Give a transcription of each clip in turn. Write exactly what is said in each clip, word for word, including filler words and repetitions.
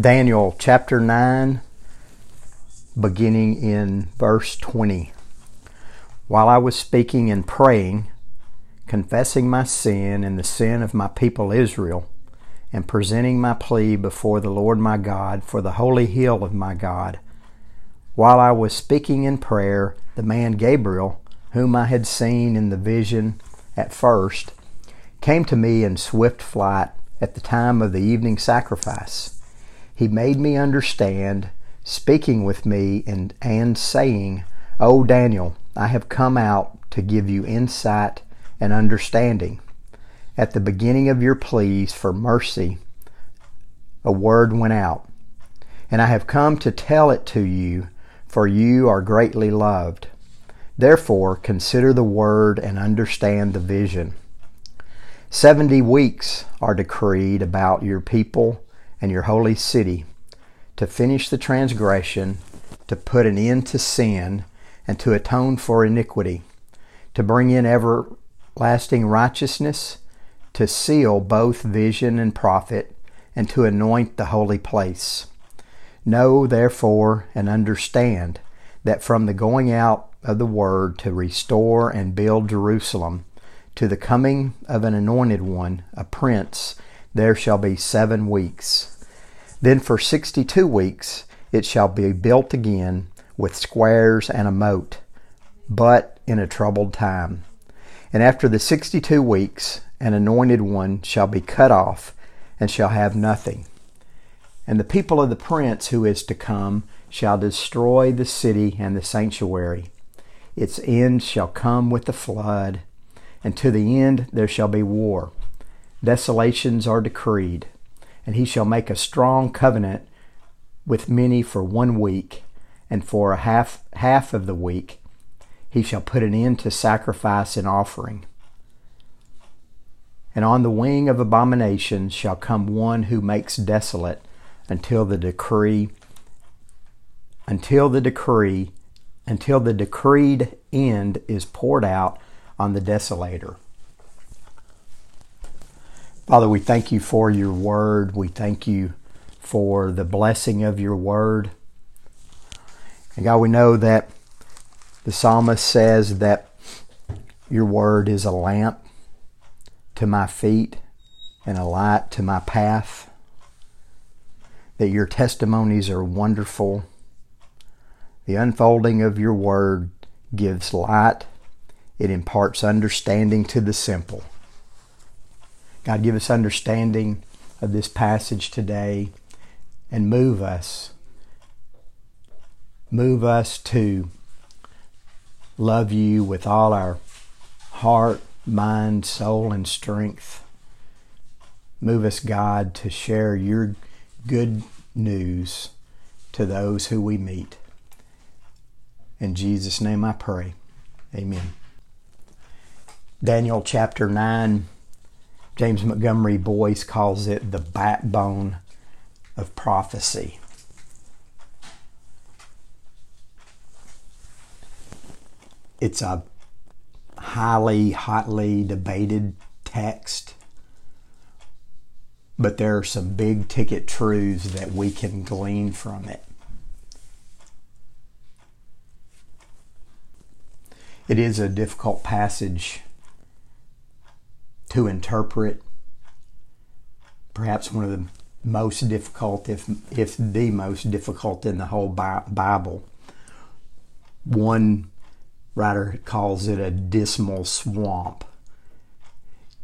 Daniel chapter nine, beginning in verse twenty. While I was speaking and praying, confessing my sin and the sin of my people Israel, and presenting my plea before the Lord my God for the holy hill of my God, while I was speaking in prayer, the man Gabriel, whom I had seen in the vision at first, came to me in swift flight at the time of the evening sacrifice. He made me understand, speaking with me and, and saying, O Daniel, I have come out to give you insight and understanding. At the beginning of your pleas for mercy, a word went out, and I have come to tell it to you, for you are greatly loved. Therefore, consider the word and understand the vision. Seventy weeks are decreed about your people and your holy city, to finish the transgression, to put an end to sin, and to atone for iniquity, to bring in everlasting righteousness, to seal both vision and prophet, and to anoint the holy place. Know, therefore, and understand that from the going out of the word to restore and build Jerusalem, to the coming of an anointed one, a prince, there shall be seven weeks. Then for sixty-two weeks it shall be built again with squares and a moat, but in a troubled time. And after the sixty-two weeks, an anointed one shall be cut off and shall have nothing. And the people of the prince who is to come shall destroy the city and the sanctuary. Its end shall come with the flood, and to the end there shall be war. Desolations are decreed, and he shall make a strong covenant with many for one week, and for a half, half of the week he shall put an end to sacrifice and offering. And on the wing of abomination shall come one who makes desolate until the decree, until the decree, until the decreed end is poured out on the desolator. Father, we thank you for your word. We thank you for the blessing of your word. And God, we know that the psalmist says that your word is a lamp to my feet and a light to my path, that your testimonies are wonderful. The unfolding of your word gives light. It imparts understanding to the simple. God, give us understanding of this passage today and move us. Move us to love you with all our heart, mind, soul, and strength. Move us, God, to share your good news to those who we meet. In Jesus' name I pray. Amen. Daniel chapter nine, James Montgomery Boyce calls it the backbone of prophecy. It's a highly, hotly debated text, but there are some big ticket truths that we can glean from it. It is a difficult passage to interpret, perhaps one of the most difficult, if, if the most difficult in the whole Bible. One writer calls it a dismal swamp.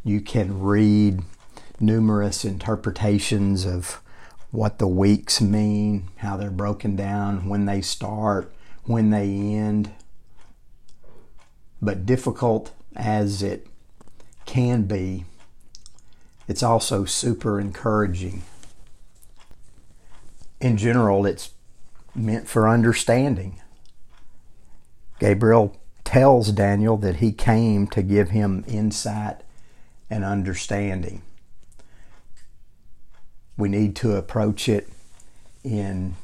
You can read numerous interpretations of what the weeks mean, how they're broken down, when they start, when they end. But difficult as it can be, it's also super encouraging. In general, it's meant for understanding. Gabriel tells Daniel that he came to give him insight and understanding. We need to approach it in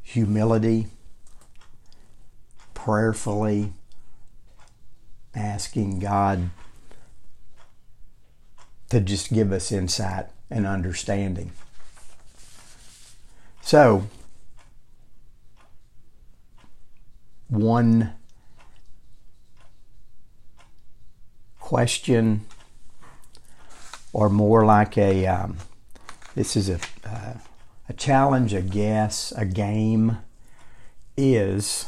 humility, prayerfully, asking God to just give us insight and understanding. So, one question, or more like a, um, this is a, uh, a challenge, a guess, a game, is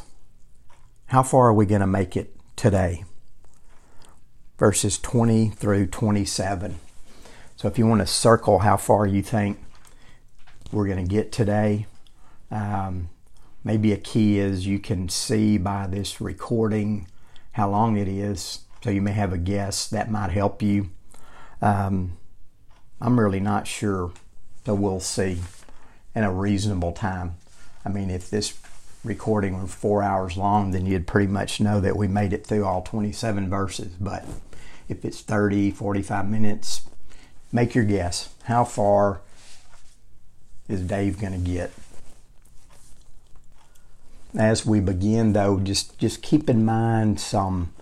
how far are we going to make it today? Verses twenty through twenty-seven. So if you want to circle how far you think we're going to get today, um, maybe a key is you can see by this recording how long it is, so you may have a guess that might help you. Um, I'm really not sure, so we'll see in a reasonable time. I mean, if this recording were four hours long, then you'd pretty much know that we made it through all twenty-seven verses. But if it's thirty, forty-five minutes, make your guess. How far is Dave going to get? As we begin, though, just, just keep in mind some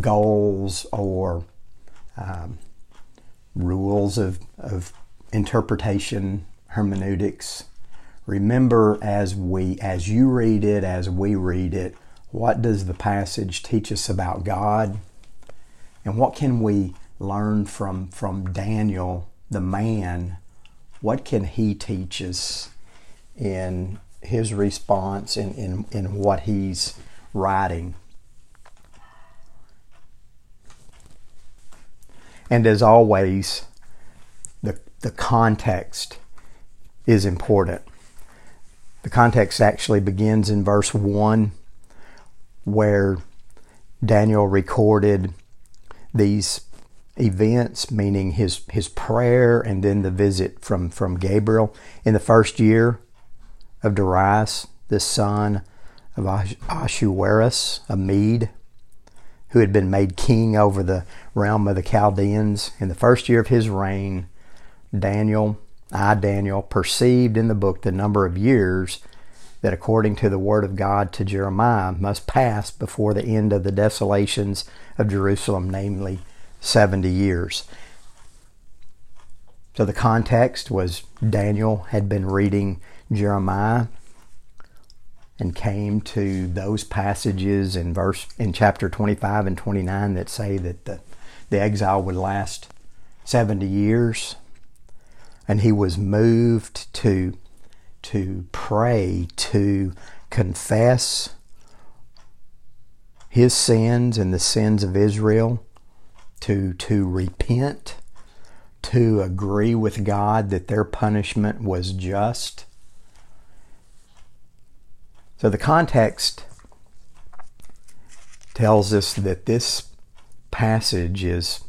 goals or um, rules of, of interpretation, hermeneutics. Remember, as we, as you read it, as we read it, what does the passage teach us about God? And what can we learn from, from Daniel, the man? What can he teach us in his response, in, in, in what he's writing? And as always, the, the context is important. The context actually begins in verse one, where Daniel recorded these events, meaning his, his prayer and then the visit from, from Gabriel. In the first year of Darius, the son of Ashuerus, a Mede, who had been made king over the realm of the Chaldeans, in the first year of his reign, Daniel I, Daniel, perceived in the book the number of years that, according to the word of God to Jeremiah, must pass before the end of the desolations of Jerusalem, namely seventy years. So the context was Daniel had been reading Jeremiah and came to those passages in verse in chapter twenty-five and twenty-nine that say that the, the exile would last seventy years. And he was moved to, to pray, to confess his sins and the sins of Israel, to, to repent, to agree with God that their punishment was just. So the context tells us that this passage is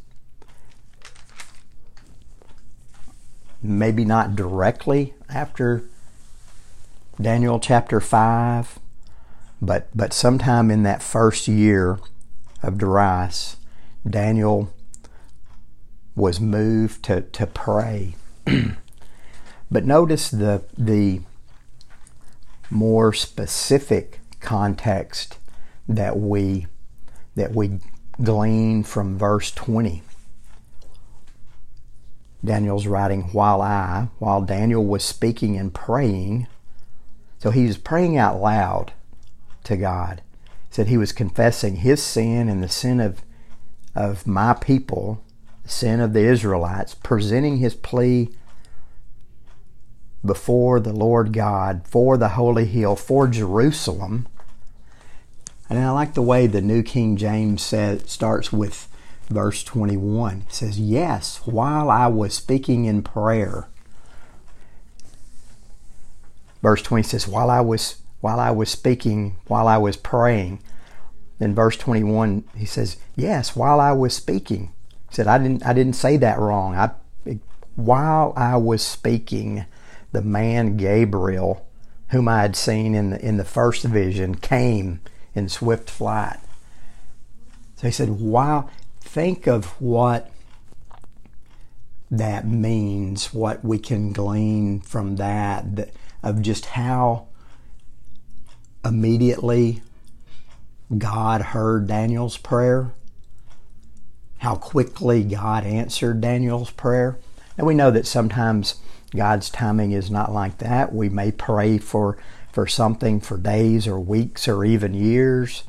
maybe not directly after Daniel chapter five, but but sometime in that first year of Darius, Daniel was moved to, to pray. But notice the, the more specific context that we that we glean from verse twenty. Daniel's writing, while I, while Daniel was speaking and praying, so he was praying out loud to God. He said he was confessing his sin and the sin of, of my people, the sin of the Israelites, presenting his plea before the Lord God, for the holy hill, for Jerusalem. And I like the way the New King James says, starts with verse twenty-one. It says, yes, while I was speaking in prayer. Verse twenty says, while I was while I was speaking, while I was praying. Then verse twenty-one, he says, yes, while I was speaking. He said, I didn't I didn't say that wrong. I while I was speaking, the man Gabriel, whom I had seen in the, in the first vision, came in swift flight. So he said, while think of what that means, what we can glean from that, that of just how immediately God heard Daniel's prayer, how quickly God answered Daniel's prayer. Now, we know that sometimes God's timing is not like that. We may pray for, for something for days or weeks or even years,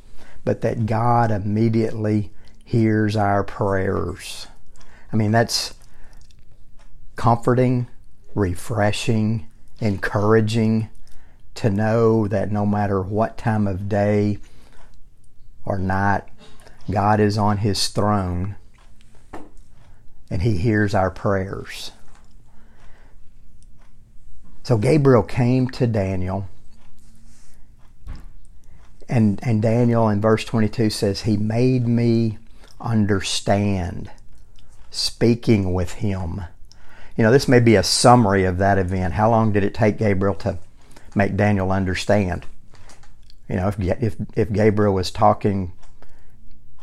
but that God immediately hears our prayers. I mean, that's comforting, refreshing, encouraging to know that no matter what time of day or night, God is on His throne and He hears our prayers. So Gabriel came to Daniel, and, and Daniel in verse twenty-two says, he made me understand speaking with him. You know, this may be a summary of that event. How long did it take Gabriel to make Daniel understand? You know, if, if, if Gabriel was talking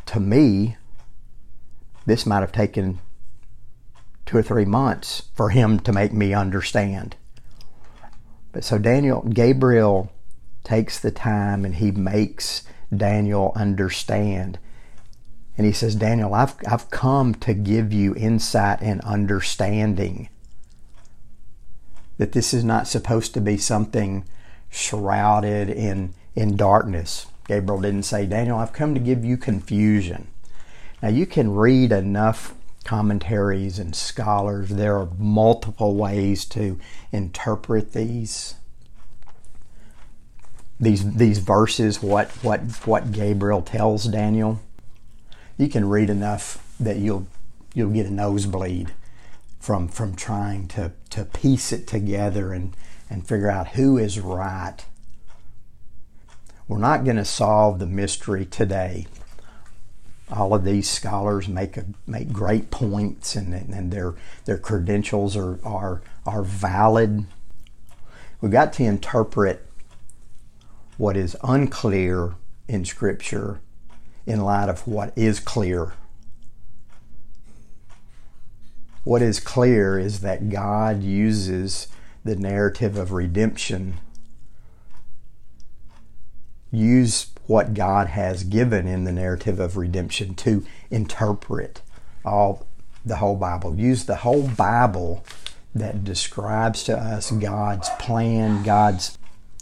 to me, this might have taken two or three months for him to make me understand. But so Daniel, Gabriel takes the time and he makes Daniel understand. And he says, Daniel, I've, I've come to give you insight and understanding. That this is not supposed to be something shrouded in, in darkness. Gabriel didn't say, Daniel, I've come to give you confusion. Now, you can read enough commentaries and scholars. There are multiple ways to interpret these these these verses, what what what Gabriel tells Daniel. You can read enough that you'll you'll get a nosebleed from from trying to to piece it together and and figure out who is right. We're not going to solve the mystery today. All of these scholars make a, make great points, and, and their their credentials are, are are valid. We've got to interpret what is unclear in Scripture in light of what is clear. What is clear is that God uses the narrative of redemption. Use what God has given in the narrative of redemption to interpret all the whole Bible. Use the whole Bible that describes to us God's plan, God's,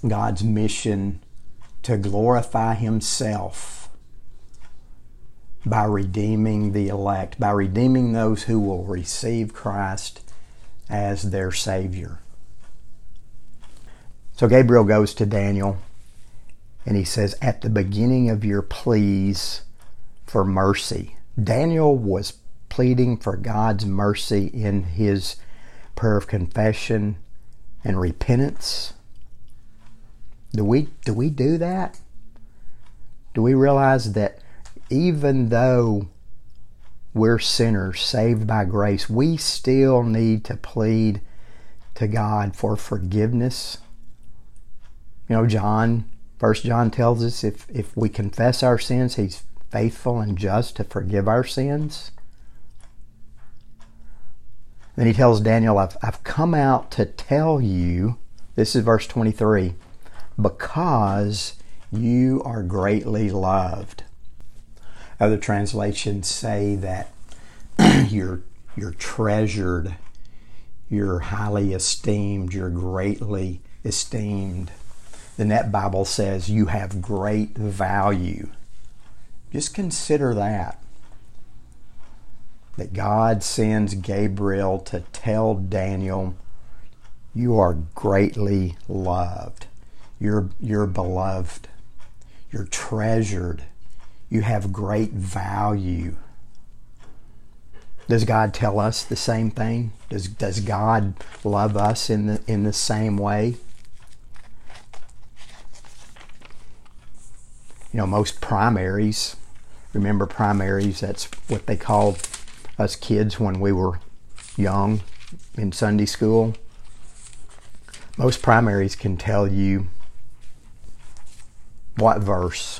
God's mission to glorify Himself by redeeming the elect, by redeeming those who will receive Christ as their Savior. So Gabriel goes to Daniel, and he says, at the beginning of your pleas for mercy. Daniel was pleading for God's mercy in his prayer of confession and repentance. Do we, do we do that? Do we realize that even though we're sinners saved by grace, we still need to plead to God for forgiveness? You know, John... First John tells us if, if we confess our sins, He's faithful and just to forgive our sins. Then he tells Daniel, I've, I've come out to tell you, this is verse twenty-three, because you are greatly loved. Other translations say that you're, you're treasured, you're highly esteemed, you're greatly esteemed. The Net Bible says you have great value. Just consider that. That God sends Gabriel to tell Daniel, you are greatly loved. You're, you're beloved. You're treasured. You have great value. Does God tell us the same thing? Does, does God love us in the, in the same way? You know, most primaries, remember primaries, that's what they called us kids when we were young in Sunday school. Most primaries can tell you what verse,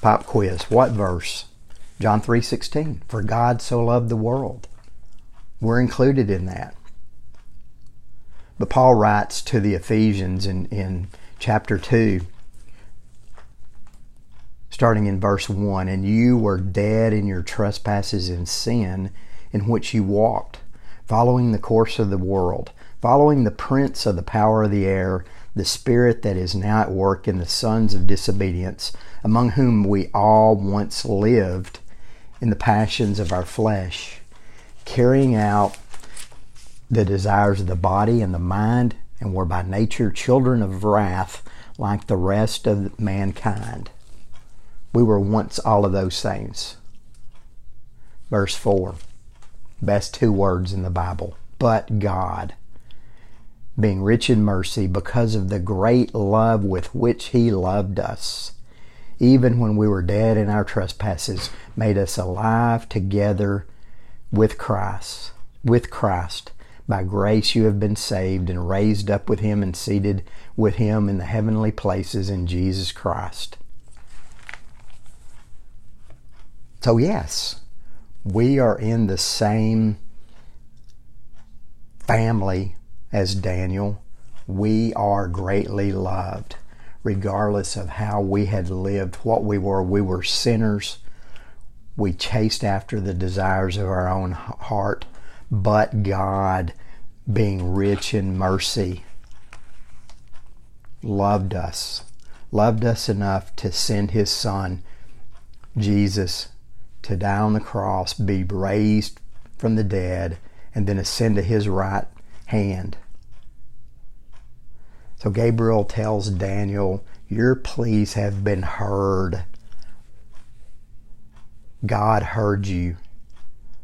pop quiz, what verse? John three sixteen, for God so loved the world. We're included in that. But Paul writes to the Ephesians in, in chapter two, starting in verse one, and you were dead in your trespasses and sin in which you walked, following the course of the world, following the prince of the power of the air, the spirit that is now at work in the sons of disobedience, among whom we all once lived in the passions of our flesh, carrying out the desires of the body and the mind, and were by nature children of wrath like the rest of mankind. We were once all of those things. Verse four, best two words in the Bible, but God, being rich in mercy because of the great love with which He loved us, even when we were dead in our trespasses, made us alive together with Christ. With Christ, by grace you have been saved, and raised up with Him and seated with Him in the heavenly places in Jesus Christ. So yes, we are in the same family as Daniel. We are greatly loved, regardless of how we had lived, what we were. We were sinners. We chased after the desires of our own heart. But God, being rich in mercy, loved us. Loved us enough to send His Son, Jesus, to die on the cross, be raised from the dead, and then ascend to His right hand. So Gabriel tells Daniel, your pleas have been heard. God heard you,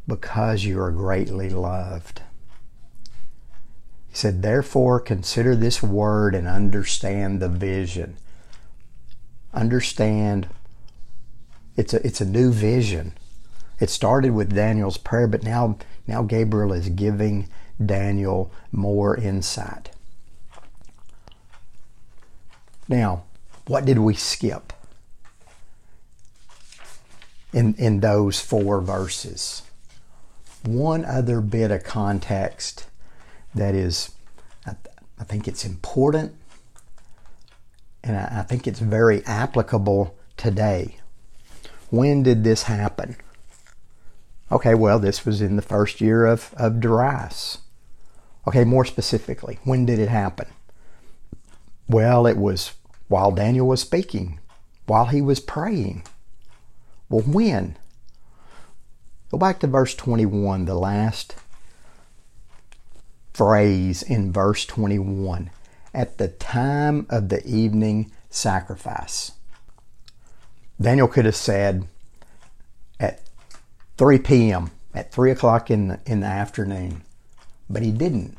because you are greatly loved. He said, therefore, consider this word and understand the vision. Understand, it's a, it's a new vision. It started with Daniel's prayer, but now, now Gabriel is giving Daniel more insight. Now, what did we skip in, in those four verses? One other bit of context that is, I, th- I think it's important, and I, I think it's very applicable today. When did this happen? Okay, well, this was in the first year of, of Darius. Okay, more specifically, when did it happen? Well, it was while Daniel was speaking, while he was praying. Well, when? Go back to verse twenty-one, the last phrase in verse twenty-one. At the time of the evening sacrifice. Daniel could have said at three p.m., at three o'clock in the, in the afternoon, but he didn't.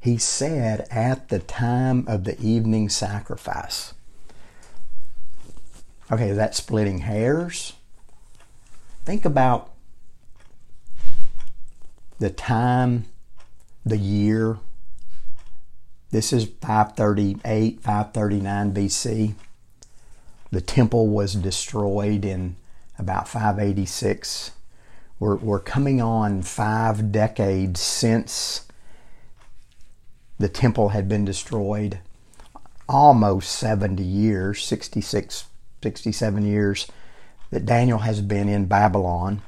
He said at the time of the evening sacrifice. Okay, is that splitting hairs? Think about the time, the year. This is five thirty-eight, five thirty-nine B C. The temple was destroyed in about five eighty-six. We're, we're coming on five decades since the temple had been destroyed. Almost seventy years, sixty-six, sixty-seven years. That Daniel has been in Babylon.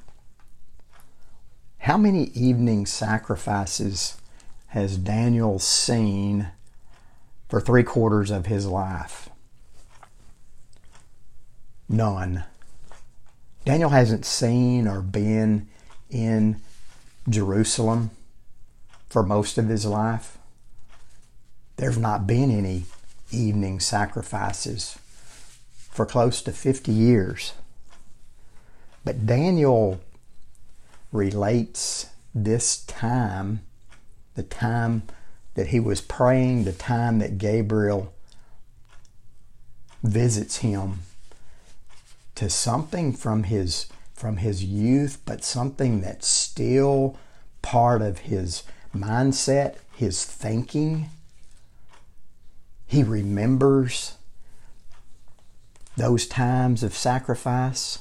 How many evening sacrifices has Daniel seen for three quarters of his life? None. Daniel hasn't seen or been in Jerusalem for most of his life. There's not been any evening sacrifices for close to fifty years. But Daniel relates this time, the time that he was praying, the time that Gabriel visits him, to something from his from his youth, but something that's still part of his mindset, his thinking. He remembers those times of sacrifice.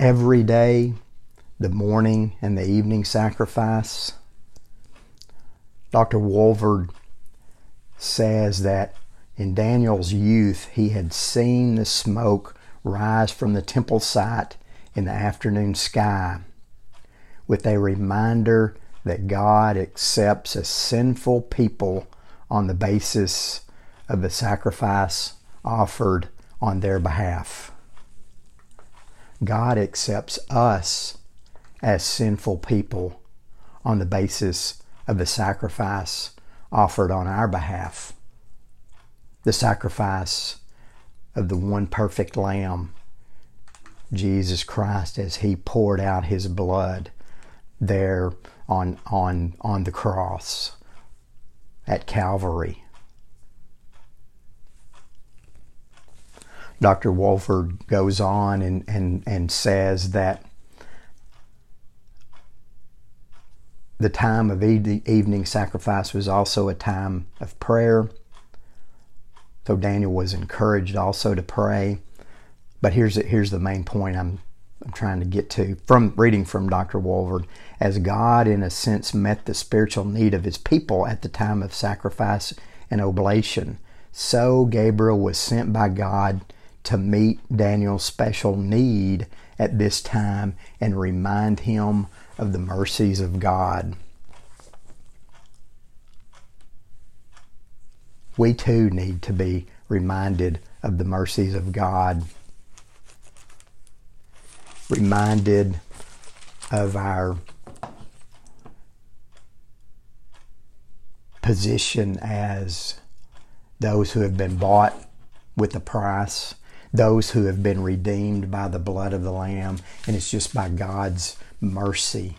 Every day, the morning and the evening sacrifice. Doctor Wolford says that in Daniel's youth, he had seen the smoke rise from the temple site in the afternoon sky, with a reminder that God accepts a sinful people on the basis of the sacrifice offered on their behalf. God accepts us as sinful people on the basis of the sacrifice offered on our behalf. The sacrifice of the one perfect Lamb, Jesus Christ, as He poured out His blood there on, on, on the cross at Calvary. Doctor Wolford goes on and, and, and says that the time of evening sacrifice was also a time of prayer. So Daniel was encouraged also to pray. But here's the, here's the main point I'm, I'm trying to get to from reading from Doctor Walvoord. As God, in a sense, met the spiritual need of His people at the time of sacrifice and oblation, so Gabriel was sent by God to meet Daniel's special need at this time and remind him of the mercies of God. We too need to be reminded of the mercies of God, reminded of our position as those who have been bought with a price, those who have been redeemed by the blood of the Lamb, and it's just by God's mercy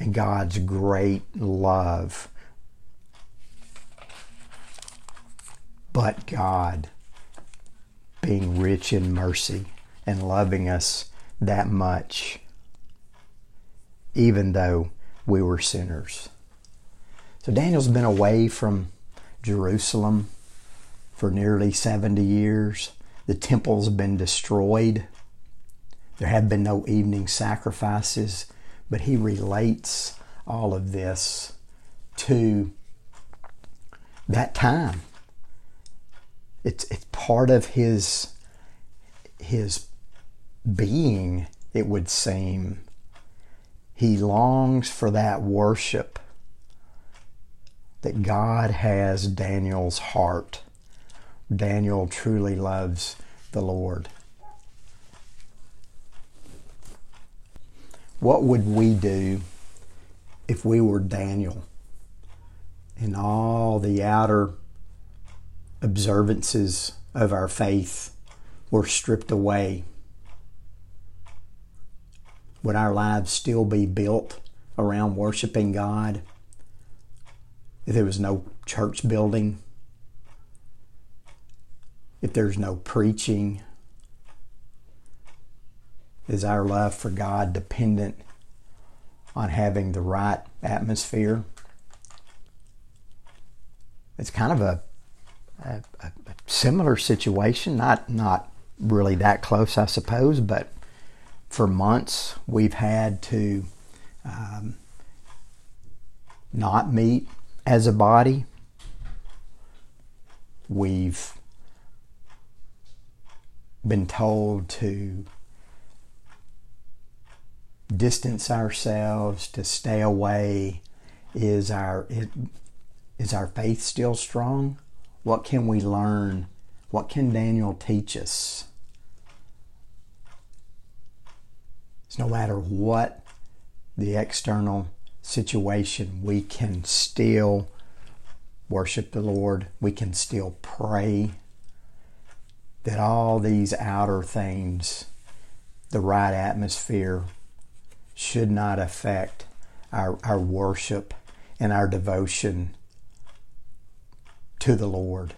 and God's great love. But God, being rich in mercy and loving us that much, even though we were sinners. So Daniel's been away from Jerusalem for nearly seventy years. The temple's been destroyed. There have been no evening sacrifices, but he relates all of this to that time. It's, it's part of his, his being, it would seem. He longs for that worship that God has Daniel's heart. Daniel truly loves the Lord. What would we do if we were Daniel in all the outer observances of our faith were stripped away? Would our lives still be built around worshiping God if there was no church building, if there's no preaching? Is our love for God dependent on having the right atmosphere? It's kind of a, a, a similar situation, not, not really that close, I suppose, but for months we've had to um, not meet as a body. We've been told to distance ourselves, to stay away. Is our, is our faith still strong? What can we learn? What can Daniel teach us? So no matter what the external situation, we can still worship the Lord. We can still pray. That all these outer things, the right atmosphere, should not affect our, our worship and our devotion to the Lord.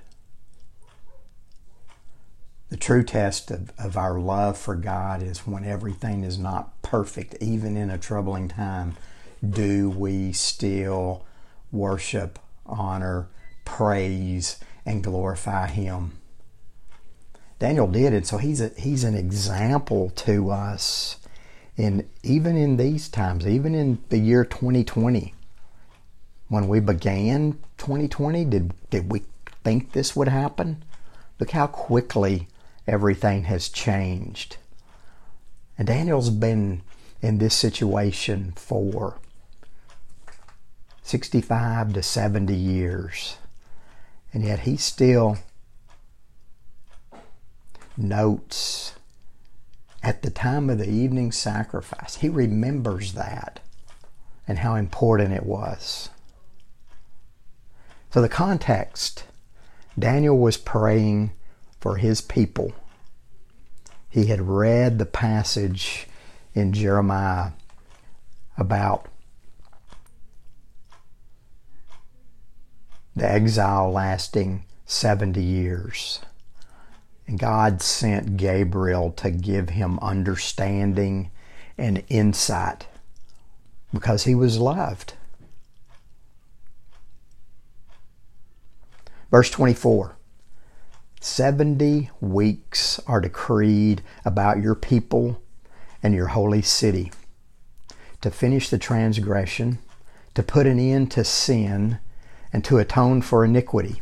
The true test of, of our love for God is when everything is not perfect, even in a troubling time. Do we still worship, honor, praise, and glorify Him? Daniel did, and so he's a, he's an example to us. And even in these times, even in the year twenty twenty, when we began twenty twenty, did, did we think this would happen? Look how quickly everything has changed. And Daniel's been in this situation for sixty-five to seventy years. And yet he still notes at the time of the evening sacrifice. He remembers that and how important it was. So the context, Daniel was praying for his people. He had read the passage in Jeremiah about the exile lasting seventy years. And God sent Gabriel to give him understanding and insight because he was loved. Verse twenty-four, seventy weeks are decreed about your people and your holy city, to finish the transgression, to put an end to sin, and to atone for iniquity,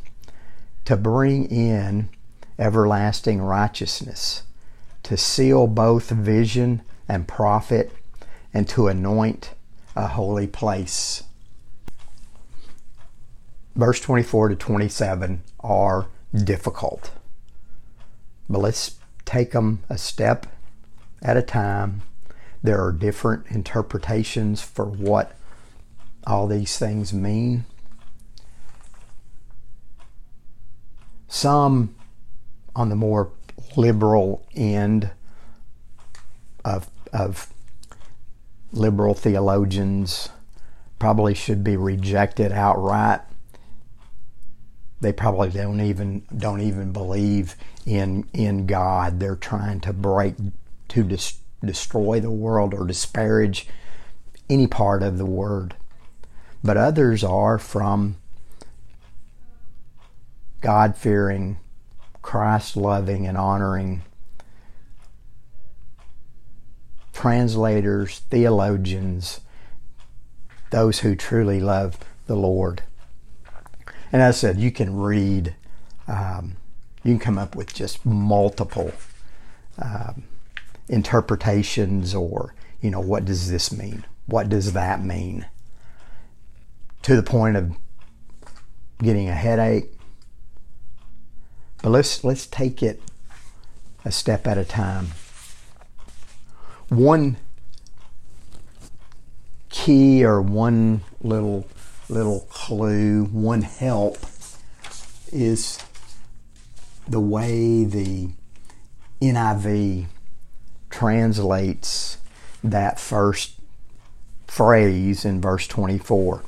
to bring in everlasting righteousness, to seal both vision and prophet, and to anoint a holy place. Verse twenty-four to twenty-seven are difficult. But let's take them a step at a time. There are different interpretations for what all these things mean. Some on the more liberal end of, of liberal theologians probably should be rejected outright. They probably don't even don't even believe in in God. They're trying to break to dis, destroy the world or disparage any part of the word. But others are from God-fearing, Christ-loving, and honoring translators, theologians, those who truly love the Lord. And as I said, you can read, um, you can come up with just multiple um, interpretations, or, you know, what does this mean? What does that mean? To the point of getting a headache. But let's, let's take it a step at a time. One key or one little little clue, one help, is the way the N I V translates that first phrase in verse twenty-four.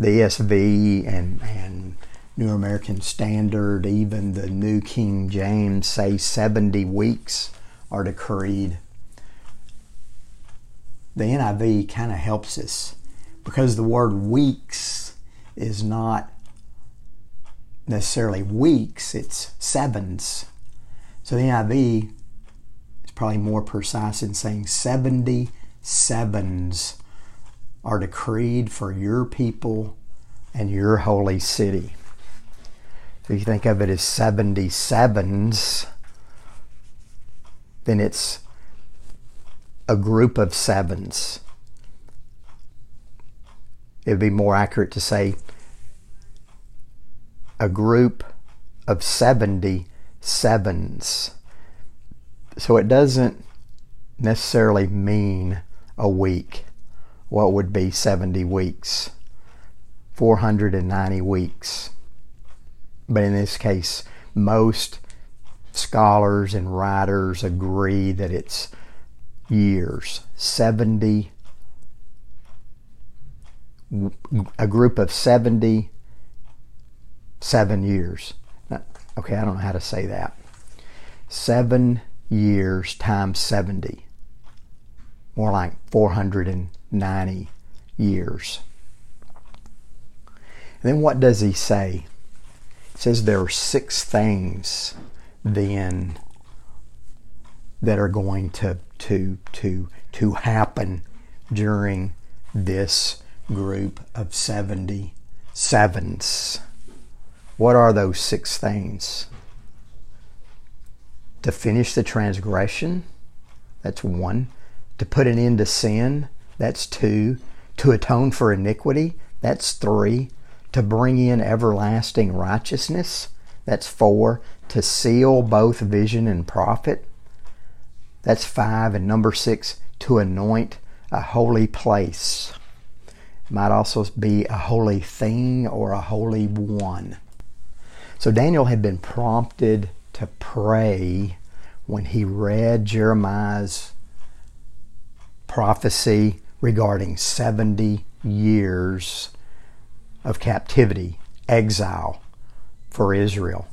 The E S V and, and New American Standard, even the New King James, say seventy weeks are decreed. The N I V kind of helps us, because the word weeks is not necessarily weeks, it's sevens. So the N I V is probably more precise in saying seventy sevens are decreed for your people and your holy city. So if you think of it as seventy sevens, then it's a group of sevens. It would be more accurate to say a group of seventy sevens. So it doesn't necessarily mean a week. What would be seventy weeks? four hundred ninety weeks. But in this case, most scholars and writers agree that it's years. seventy A group of seventy-seven years. Okay, I don't know how to say that. Seven years times seventy. More like four hundred ninety years. And then what does he say? He says there are six things then that are going to, to, to, to happen during this group of seventy sevens. What are those six things? To finish the transgression, That's one. To put an end to sin. That's two. To atone for iniquity. That's three. To bring in everlasting righteousness. That's four. To seal both vision and prophet. That's five. And number six, to anoint a holy place. It might also be a holy thing or a holy one. So Daniel had been prompted to pray when he read Jeremiah's prophecy regarding seventy years of captivity, exile for Israel.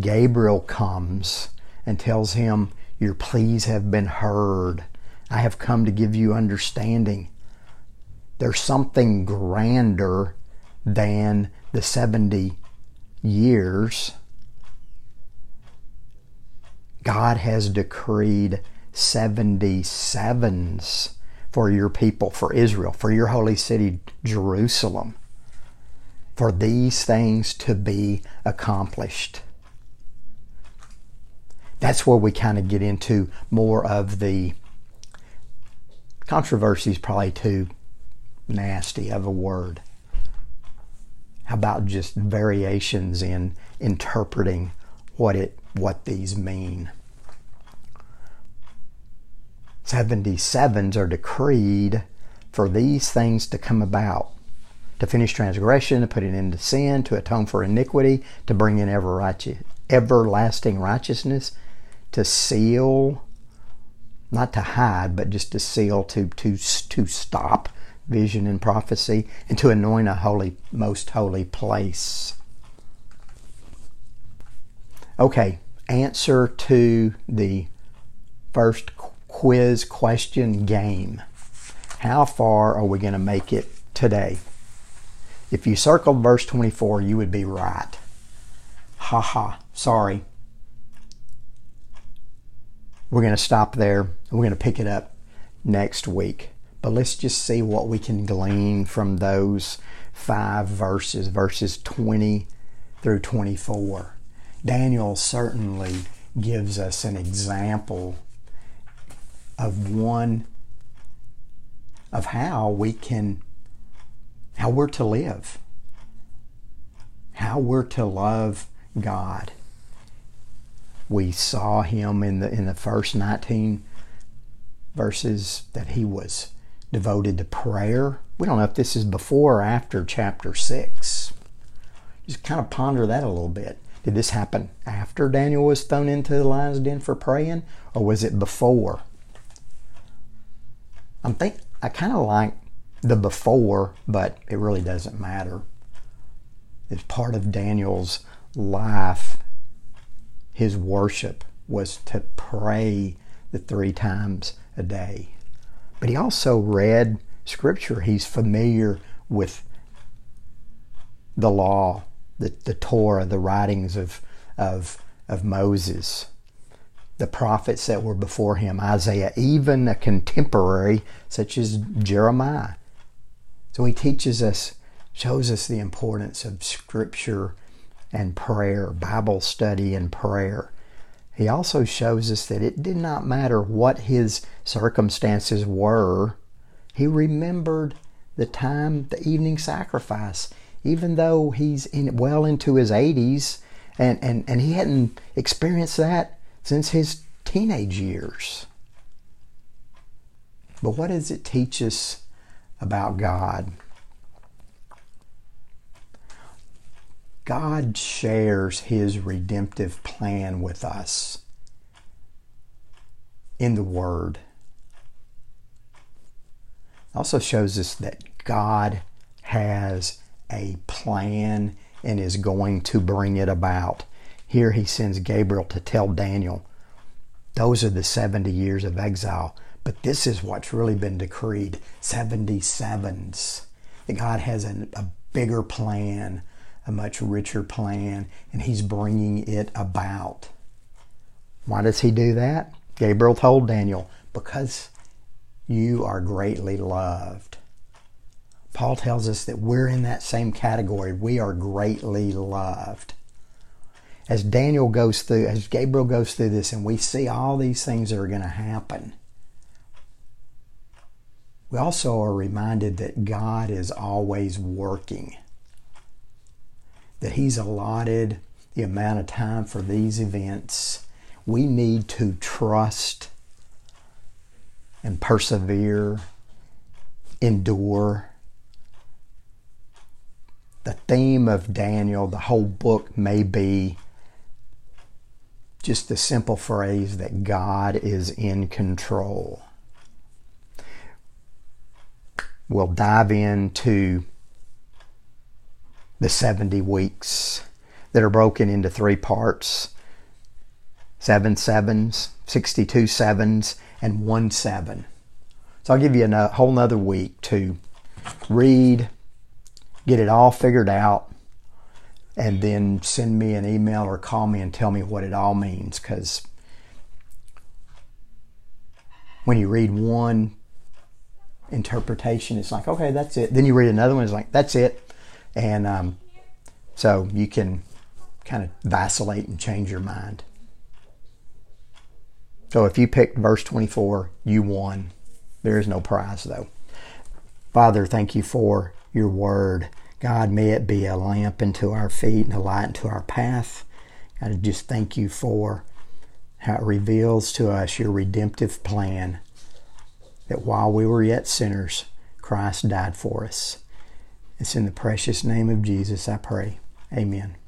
Gabriel comes and tells him, your pleas have been heard. I have come to give you understanding. There's something grander than the seventy years. God has decreed seventy sevens for your people, for Israel, for your holy city, Jerusalem, for these things to be accomplished. That's where we kind of get into more of the controversies, probably too nasty of a word. How about just variations in interpreting what it what these mean? seventy sevens are decreed for these things to come about. To finish transgression, to put an end to sin, to atone for iniquity, to bring in ever righteous, everlasting righteousness, to seal, not to hide, but just to seal, to, to, to stop vision and prophecy, and to anoint a holy, most holy place. Okay, answer to the first quiz question game. How far are we going to make it today? If you circled verse twenty-four, you would be right. Ha ha, sorry. We're going to stop there. We're going to pick it up next week. But let's just see what we can glean from those five verses, verses twenty through twenty-four. Daniel certainly gives us an example of one of how we can, how we're to live, how we're to love God. We saw him in the in the first nineteen verses that he was devoted to prayer. We don't know if this is before or after chapter six. Just kind of ponder that a little bit. Did this happen after Daniel was thrown into the lion's den for praying, or was it before? I'm think I kind of like the before, but it really doesn't matter. It's part of Daniel's life. His worship was to pray the three times a day. But he also read Scripture. He's familiar with the law, the, the Torah, the writings of, of, of Moses, the prophets that were before him, Isaiah, even a contemporary such as Jeremiah. So he teaches us, shows us the importance of Scripture and prayer, Bible study and prayer. He also shows us that it did not matter what his circumstances were. He remembered the time, the evening sacrifice, even though he's in, well into his eighties, and, and, and he hadn't experienced that since his teenage years. But what does it teach us about God? God shares his redemptive plan with us in the Word. It also shows us that God has a plan and is going to bring it about. Here he sends Gabriel to tell Daniel, those are the seventy years of exile, but this is what's really been decreed, seventy sevens. That God has a, a bigger plan, a much richer plan, and he's bringing it about. Why does he do that? Gabriel told Daniel, because you are greatly loved. Paul tells us that we're in that same category. We are greatly loved. as Daniel goes through, as Gabriel goes through this, and we see all these things that are going to happen, we also are reminded that God is always working, that He's allotted the amount of time for these events. We need to trust and persevere, endure. The theme of Daniel, the whole book, may be just the simple phrase that God is in control. We'll dive into the seventy weeks that are broken into three parts. Seven sevens, sixty-two sevens, and one seven. So I'll give you a whole nother week to read, get it all figured out, and then send me an email or call me and tell me what it all means. Because when you read one interpretation, it's like, okay, that's it. Then you read another one, it's like, that's it. And um, so you can kind of vacillate and change your mind. So if you picked verse twenty-four, you won. There is no prize, though. Father, thank you for your word. God, may it be a lamp unto our feet and a light unto our path. God, I just thank you for how it reveals to us your redemptive plan, that while we were yet sinners, Christ died for us. It's in the precious name of Jesus I pray. Amen.